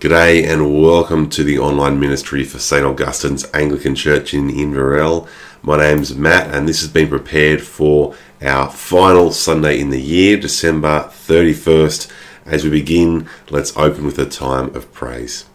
G'day and welcome to the online ministry for St. Augustine's Anglican Church in Inverell. My name's Matt and this has been prepared for our final Sunday in the year, December 31st. As we begin, let's open with a time of praise.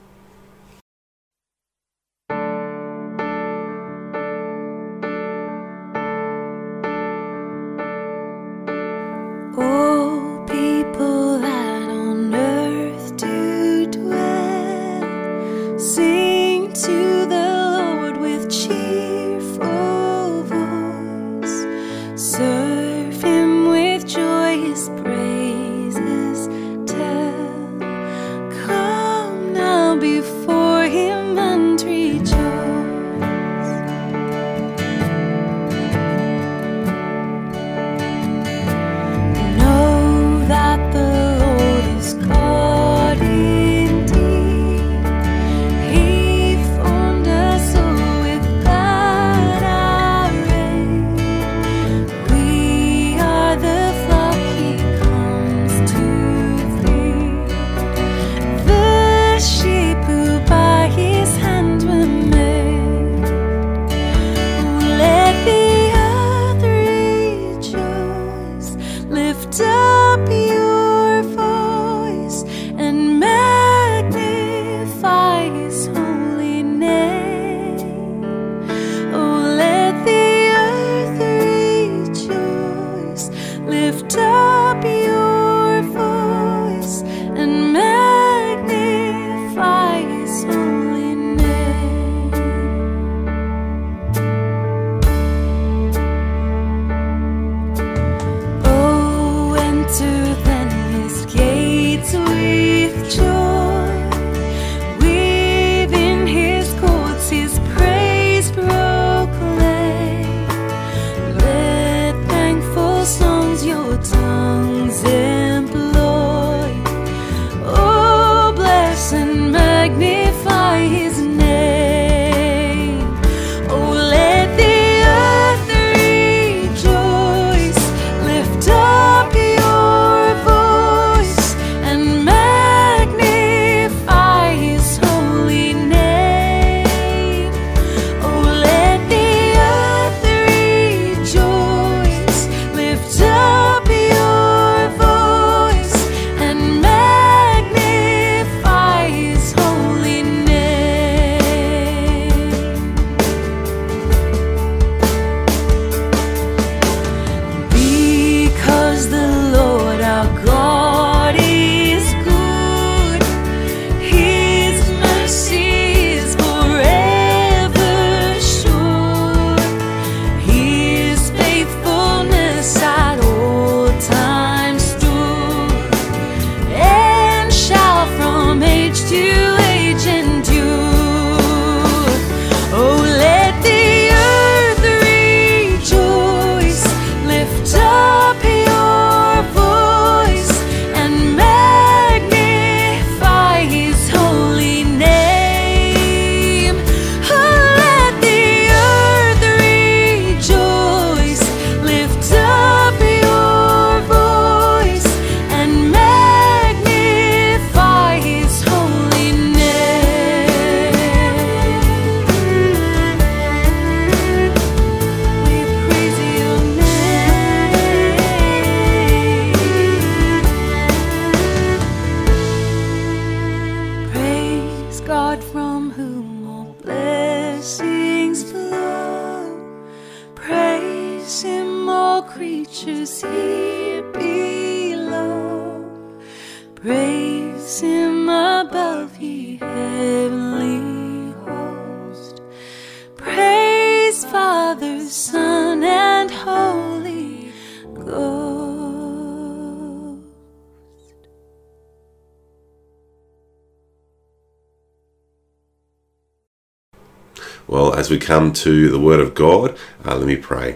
Well, as we come to the Word of God, let me pray.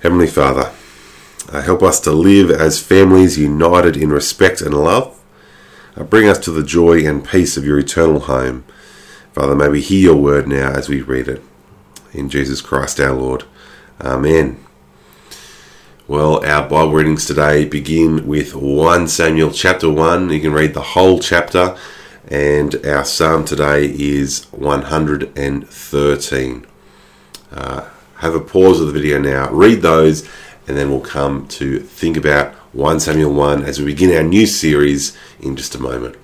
Heavenly Father, help us to live as families united in respect and love. Bring us to the joy and peace of your eternal home. Father, may we hear your word now as we read it. In Jesus Christ our Lord. Amen. Well, our Bible readings today begin with 1 Samuel chapter 1. You can read the whole chapter. And our psalm today is 113. Have a pause of the video now, read those, and then we'll come to think about 1 Samuel 1 as we begin our new series in just a moment.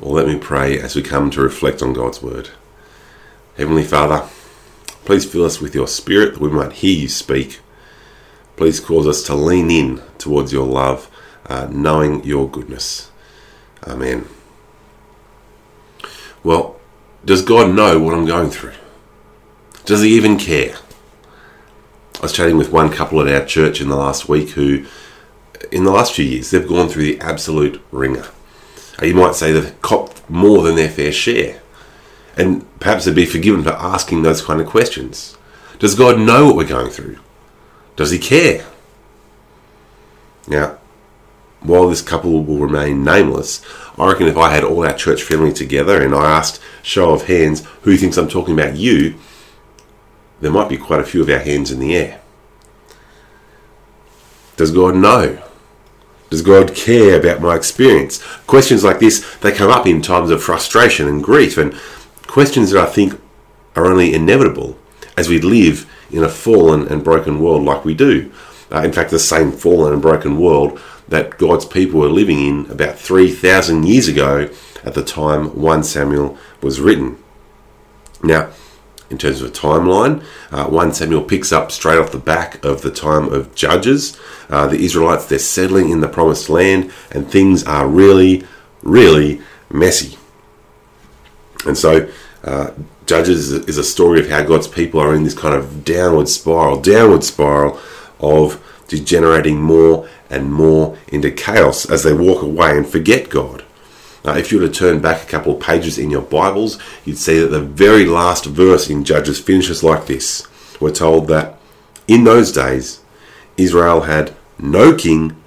Well, let me pray as we come to reflect on God's Word. Heavenly Father, please fill us with your Spirit that we might hear you speak. Please cause us to lean in towards your love, knowing your goodness. Amen. Well, does God know what I'm going through? Does he even care? I was chatting with one couple at our church in the last week who, in the last few years, they've gone through the absolute ringer. You might say they've copped more than their fair share. And perhaps they'd be forgiven for asking those kind of questions. Does God know what we're going through? Does he care? Now, while this couple will remain nameless, I reckon if I had all our church family together and I asked, show of hands, who thinks I'm talking about you, there might be quite a few of our hands in the air. Does God know? Does God care about my experience? Questions like this, they come up in times of frustration and grief, and questions that I think are only inevitable as we live in a fallen and broken world like we do. In fact, the same fallen and broken world that God's people were living in about 3,000 years ago at the time 1 Samuel was written. Now, in terms of a timeline, 1 Samuel picks up straight off the back of the time of Judges. The Israelites, they're settling in the promised land, and things are really, really messy. And so, Judges is a story of how God's people are in this kind of downward spiral of degenerating more and more into chaos as they walk away and forget God. If you were to turn back a couple of pages in your Bibles, you'd see that the very last verse in Judges finishes like this. We're told that in those days, Israel had no king.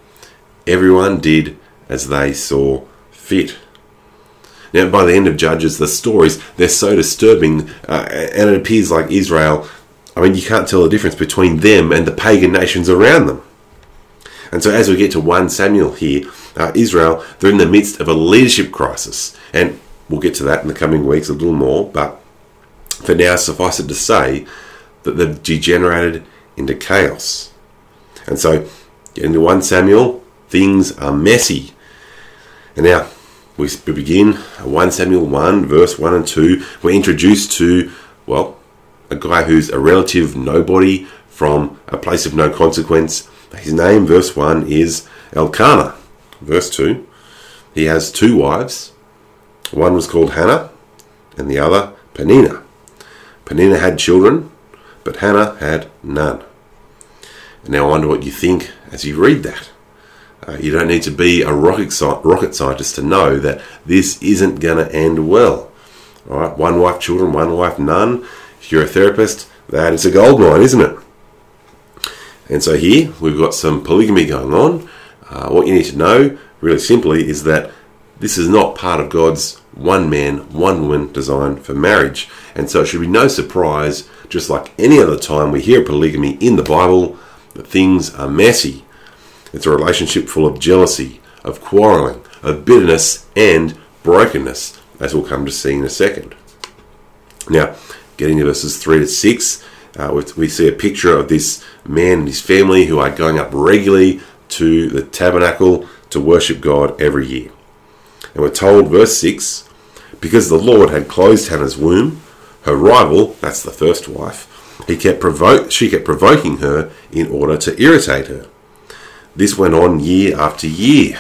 Everyone did as they saw fit. Now, by the end of Judges, the stories, they're so disturbing, and it appears like Israel, you can't tell the difference between them and the pagan nations around them. And so as we get to 1 Samuel here, Israel, they're in the midst of a leadership crisis. And we'll get to that in the coming weeks a little more. But for now, suffice it to say that they've degenerated into chaos. And so, getting to 1 Samuel, things are messy. And now, we begin 1 Samuel 1, verse 1 and 2. We're introduced to, a guy who's a relative nobody from a place of no consequence. His name, verse 1, is Elkanah. Verse 2, he has two wives. One was called Hannah, and the other Penina. Penina had children, but Hannah had none. And now I wonder what you think as you read that. You don't need to be a rocket scientist to know that this isn't going to end well. All right, one wife, children, one wife, none. If you're a therapist, that is a goldmine, isn't it? And so here, we've got some polygamy going on. What you need to know, really simply, is that this is not part of God's one-man, one-woman design for marriage. And so it should be no surprise, just like any other time we hear polygamy in the Bible, that things are messy. It's a relationship full of jealousy, of quarrelling, of bitterness, and brokenness, as we'll come to see in a second. Now, getting to verses 3 to 6, we see a picture of this man and his family who are going up regularly to the tabernacle to worship God every year. And we're told, verse 6, because the Lord had closed Hannah's womb, her rival, that's the first wife, she kept provoking her in order to irritate her. This went on year after year.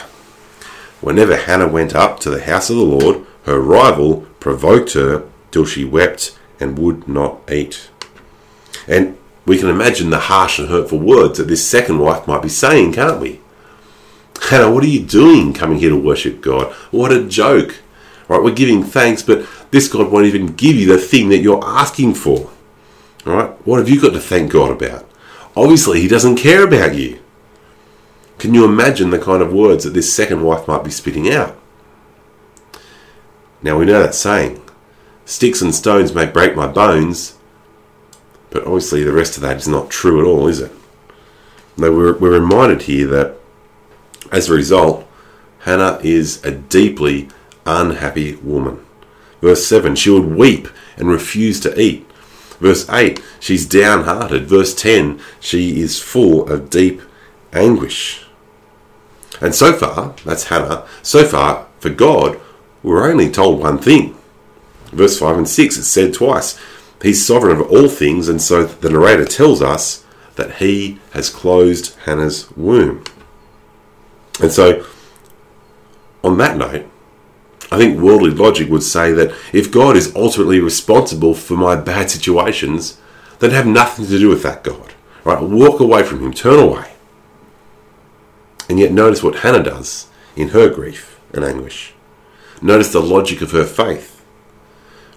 Whenever Hannah went up to the house of the Lord, her rival provoked her till she wept and would not eat. And we can imagine the harsh and hurtful words that this second wife might be saying, can't we? Hannah, what are you doing coming here to worship God? What a joke. All right, we're giving thanks, but this God won't even give you the thing that you're asking for. All right, what have you got to thank God about? Obviously, he doesn't care about you. Can you imagine the kind of words that this second wife might be spitting out? Now we know that saying, sticks and stones may break my bones, but obviously the rest of that is not true at all, is it? No, we're reminded here that as a result, Hannah is a deeply unhappy woman. Verse 7, she would weep and refuse to eat. Verse 8, she's downhearted. Verse 10, she is full of deep anguish. And so far, that's Hannah, so far for God, we're only told one thing. Verse 5 and 6, it's said twice. He's sovereign of all things, and so the narrator tells us that he has closed Hannah's womb. And so, on that note, I think worldly logic would say that if God is ultimately responsible for my bad situations, then have nothing to do with that God. Right? Walk away from him, turn away. And yet notice what Hannah does in her grief and anguish. Notice the logic of her faith.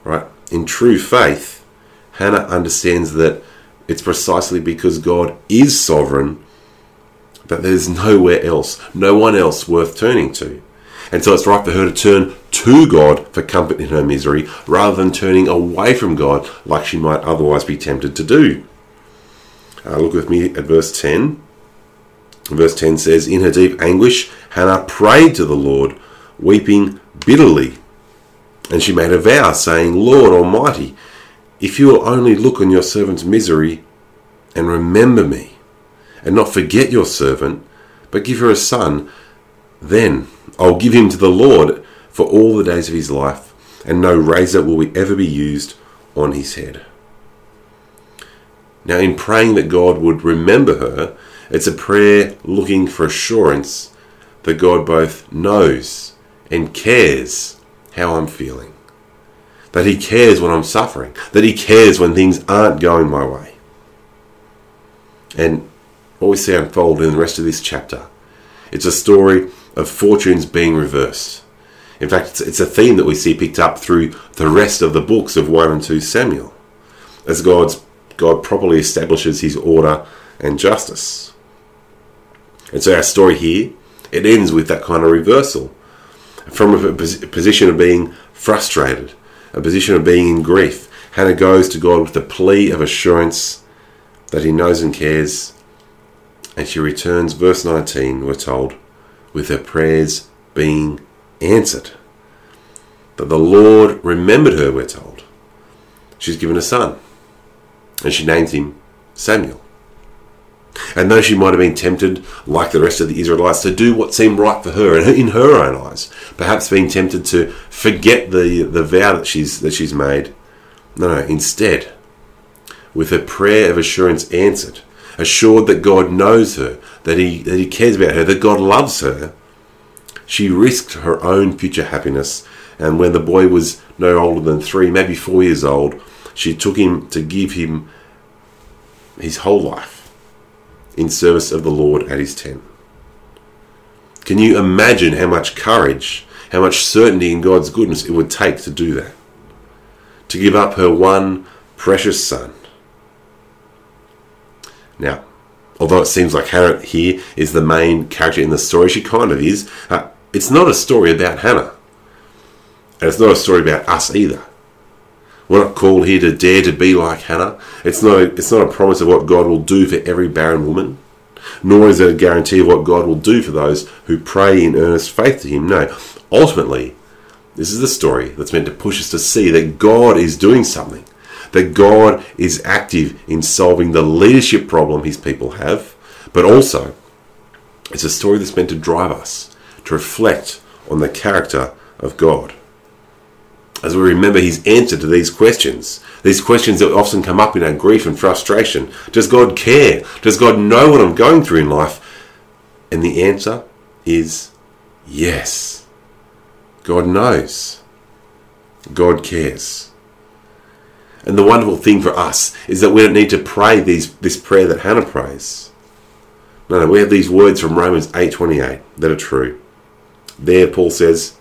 Right? In true faith, Hannah understands that it's precisely because God is sovereign that there's nowhere else, no one else worth turning to. And so it's right for her to turn to God for comfort in her misery, rather than turning away from God like she might otherwise be tempted to do. Look with me at verse 10. Verse 10 says, in her deep anguish, Hannah prayed to the Lord, weeping bitterly. And she made a vow, saying, Lord Almighty, if you will only look on your servant's misery and remember me, and not forget your servant, but give her a son, then I'll give him to the Lord for all the days of his life, and no razor will ever be used on his head. Now, in praying that God would remember her, it's a prayer looking for assurance that God both knows and cares how I'm feeling, that he cares when I'm suffering, that he cares when things aren't going my way. And what we see unfold in the rest of this chapter, it's a story of fortunes being reversed. In fact, it's a theme that we see picked up through the rest of the books of 1 and 2 Samuel, as God properly establishes his order and justice. And so our story here, it ends with that kind of reversal. From a position of being frustrated, a position of being in grief, Hannah goes to God with the plea of assurance that he knows and cares, and she returns, verse 19, we're told, with her prayers being answered. That the Lord remembered her, we're told. She's given a son, and she names him Samuel. And though she might have been tempted, like the rest of the Israelites, to do what seemed right for her in her own eyes, perhaps being tempted to forget the vow that she's made. No, instead, with her prayer of assurance answered, assured that God knows her, that he cares about her, that God loves her, she risked her own future happiness. And when the boy was no older than 3, maybe 4 years old, she took him to give him his whole life in service of the Lord at his tent. Can you imagine how much courage, how much certainty in God's goodness it would take to do that? To give up her one precious son. Now, although it seems like Hannah here is the main character in the story, she kind of is. It's not a story about Hannah. And it's not a story about us either. We're not called here to dare to be like Hannah. It's not a promise of what God will do for every barren woman. Nor is it a guarantee of what God will do for those who pray in earnest faith to him. No, ultimately, this is the story that's meant to push us to see that God is doing something. That God is active in solving the leadership problem his people have, but also it's a story that's meant to drive us to reflect on the character of God. As we remember his answer to these questions that often come up in our grief and frustration. Does God care? Does God know what I'm going through in life? And the answer is yes. God knows. God cares. And the wonderful thing for us is that we don't need to pray this prayer that Hannah prays. No, we have these words from Romans 8:28 that are true. There, Paul says,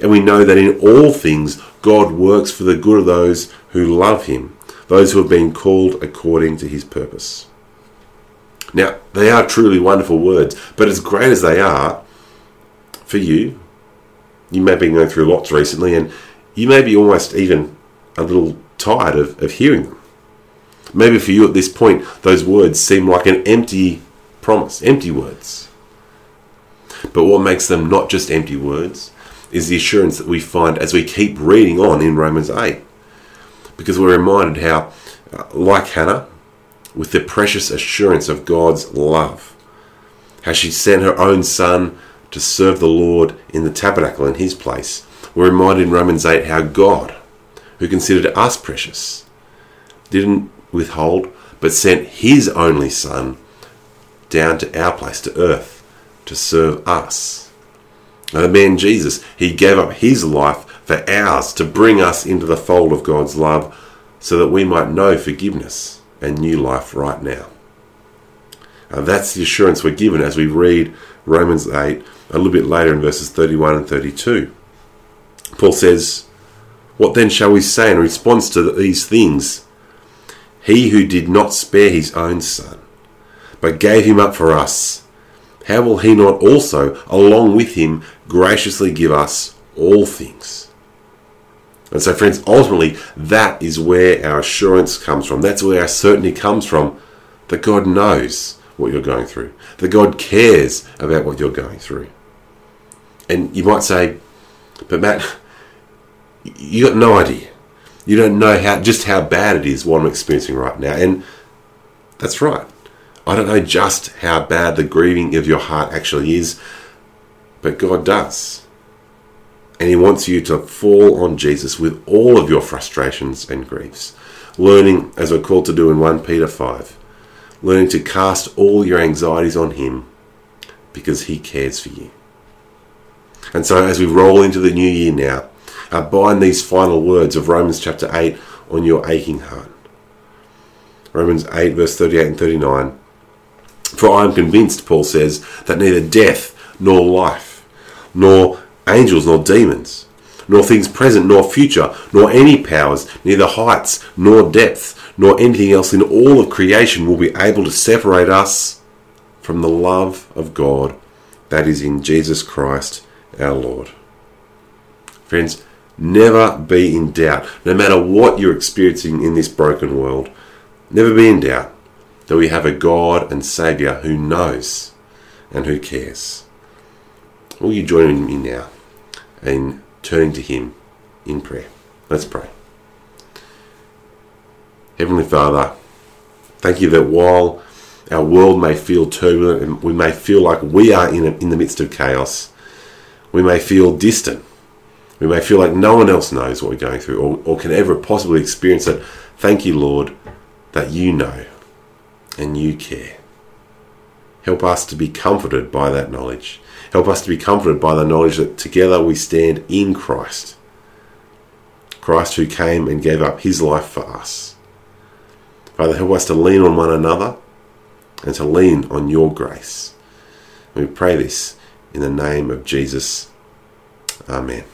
and we know that in all things God works for the good of those who love him, those who have been called according to his purpose. Now, they are truly wonderful words, but as great as they are for you, you may be going through lots recently, and you may be almost even a little tired of hearing them. Maybe for you at this point, those words seem like an empty promise, empty words. But what makes them not just empty words is the assurance that we find as we keep reading on in Romans 8. Because we're reminded how, like Hannah, with the precious assurance of God's love, how she sent her own son to serve the Lord in the tabernacle in his place. We're reminded in Romans 8 how God, who considered us precious, didn't withhold, but sent his only son down to our place, to earth, to serve us. And the man Jesus, he gave up his life for ours to bring us into the fold of God's love so that we might know forgiveness and new life right now. And that's the assurance we're given as we read Romans 8 a little bit later in verses 31 and 32. Paul says, "What then shall we say in response to these things? He who did not spare his own son, but gave him up for us, how will he not also, along with him, graciously give us all things?" And so, friends, ultimately, that is where our assurance comes from. That's where our certainty comes from, that God knows what you're going through, that God cares about what you're going through. And you might say, "But Matt, you got no idea. You don't know just how bad it is what I'm experiencing right now." And that's right. I don't know just how bad the grieving of your heart actually is, but God does. And he wants you to fall on Jesus with all of your frustrations and griefs, learning, as we're called to do in 1 Peter 5, learning to cast all your anxieties on him because he cares for you. And so as we roll into the new year now, bind these final words of Romans chapter 8 on your aching heart. Romans 8 verse 38 and 39. "For I am convinced," Paul says, "that neither death nor life, nor angels nor demons, nor things present nor future, nor any powers, neither heights nor depths, nor anything else in all of creation will be able to separate us from the love of God that is in Jesus Christ our Lord." Friends, never be in doubt, no matter what you're experiencing in this broken world. Never be in doubt that we have a God and Saviour who knows and who cares. Will you join me now in turning to him in prayer? Let's pray. Heavenly Father, thank you that while our world may feel turbulent and we may feel like we are in the midst of chaos, we may feel distant, we may feel like no one else knows what we're going through or can ever possibly experience it. Thank you, Lord, that you know and you care. Help us to be comforted by that knowledge. Help us to be comforted by the knowledge that together we stand in Christ. Christ who came and gave up his life for us. Father, help us to lean on one another and to lean on your grace. We pray this in the name of Jesus. Amen.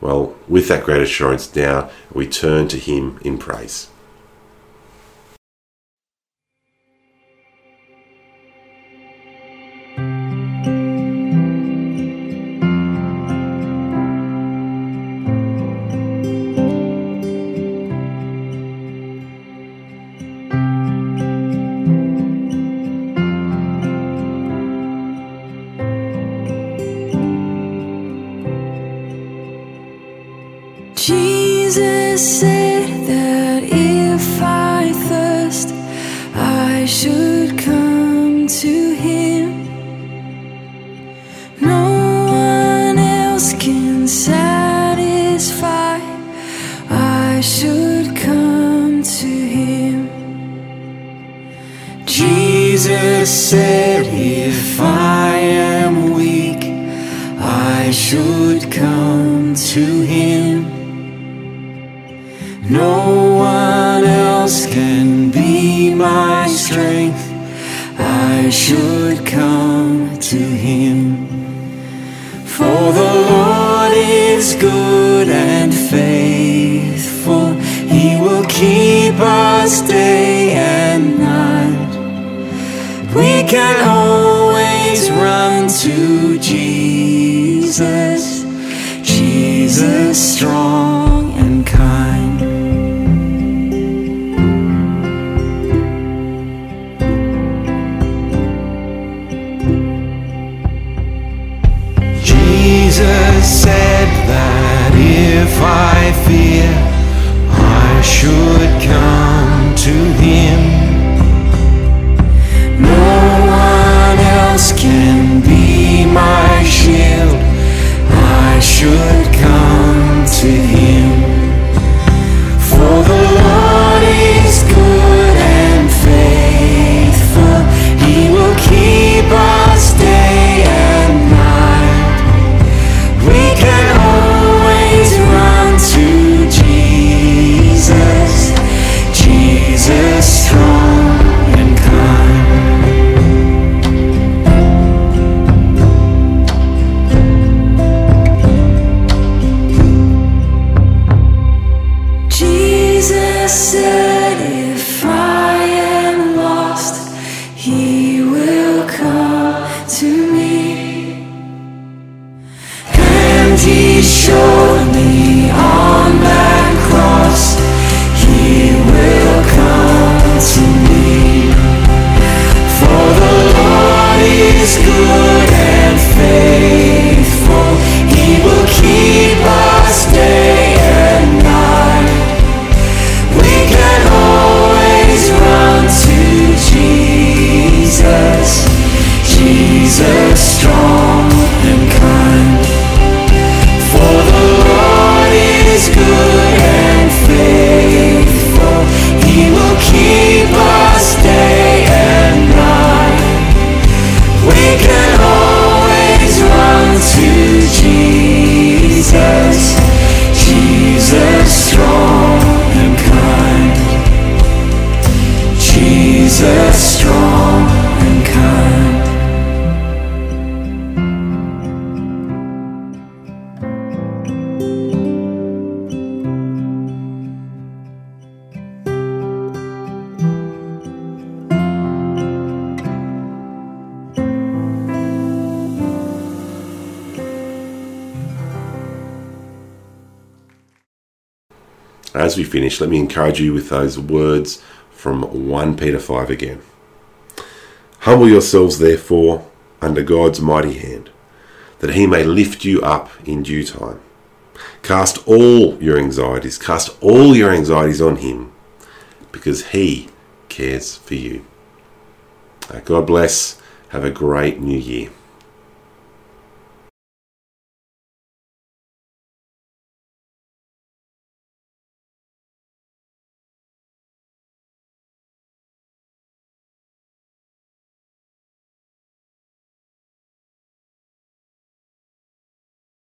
Well, with that great assurance now, we turn to him in praise. Jesus said that if I thirst, I should come to him. No one else can satisfy. I should come to him. Jesus said if I am weak, I should come to him. No one else can be my strength. I should come to him. For the Lord is good and faithful. He will keep us day and night. Jesus strong and kind. Jesus said that if I fear, I should come to Him. No one else can be my shield. I should come to Him. For the Lord is good and faithful. He will keep us day and night. We can always run to Jesus. Jesus strong and kind. Said if I am lost, He will come to me, and He showed me on that cross, He will come to me, for the Lord is good and faithful, He will keep us day and night. Can always run to Jesus, Jesus strong and kind. For the Lord is good and faithful, He will keep us day and night. We can always run to Jesus, Jesus strong and kind. Jesus strong and kind. As we finish, let me encourage you with those words from 1 Peter 5 again. Humble yourselves, therefore, under God's mighty hand, that He may lift you up in due time. Cast all your anxieties on Him, because He cares for you. God bless. Have a great new year.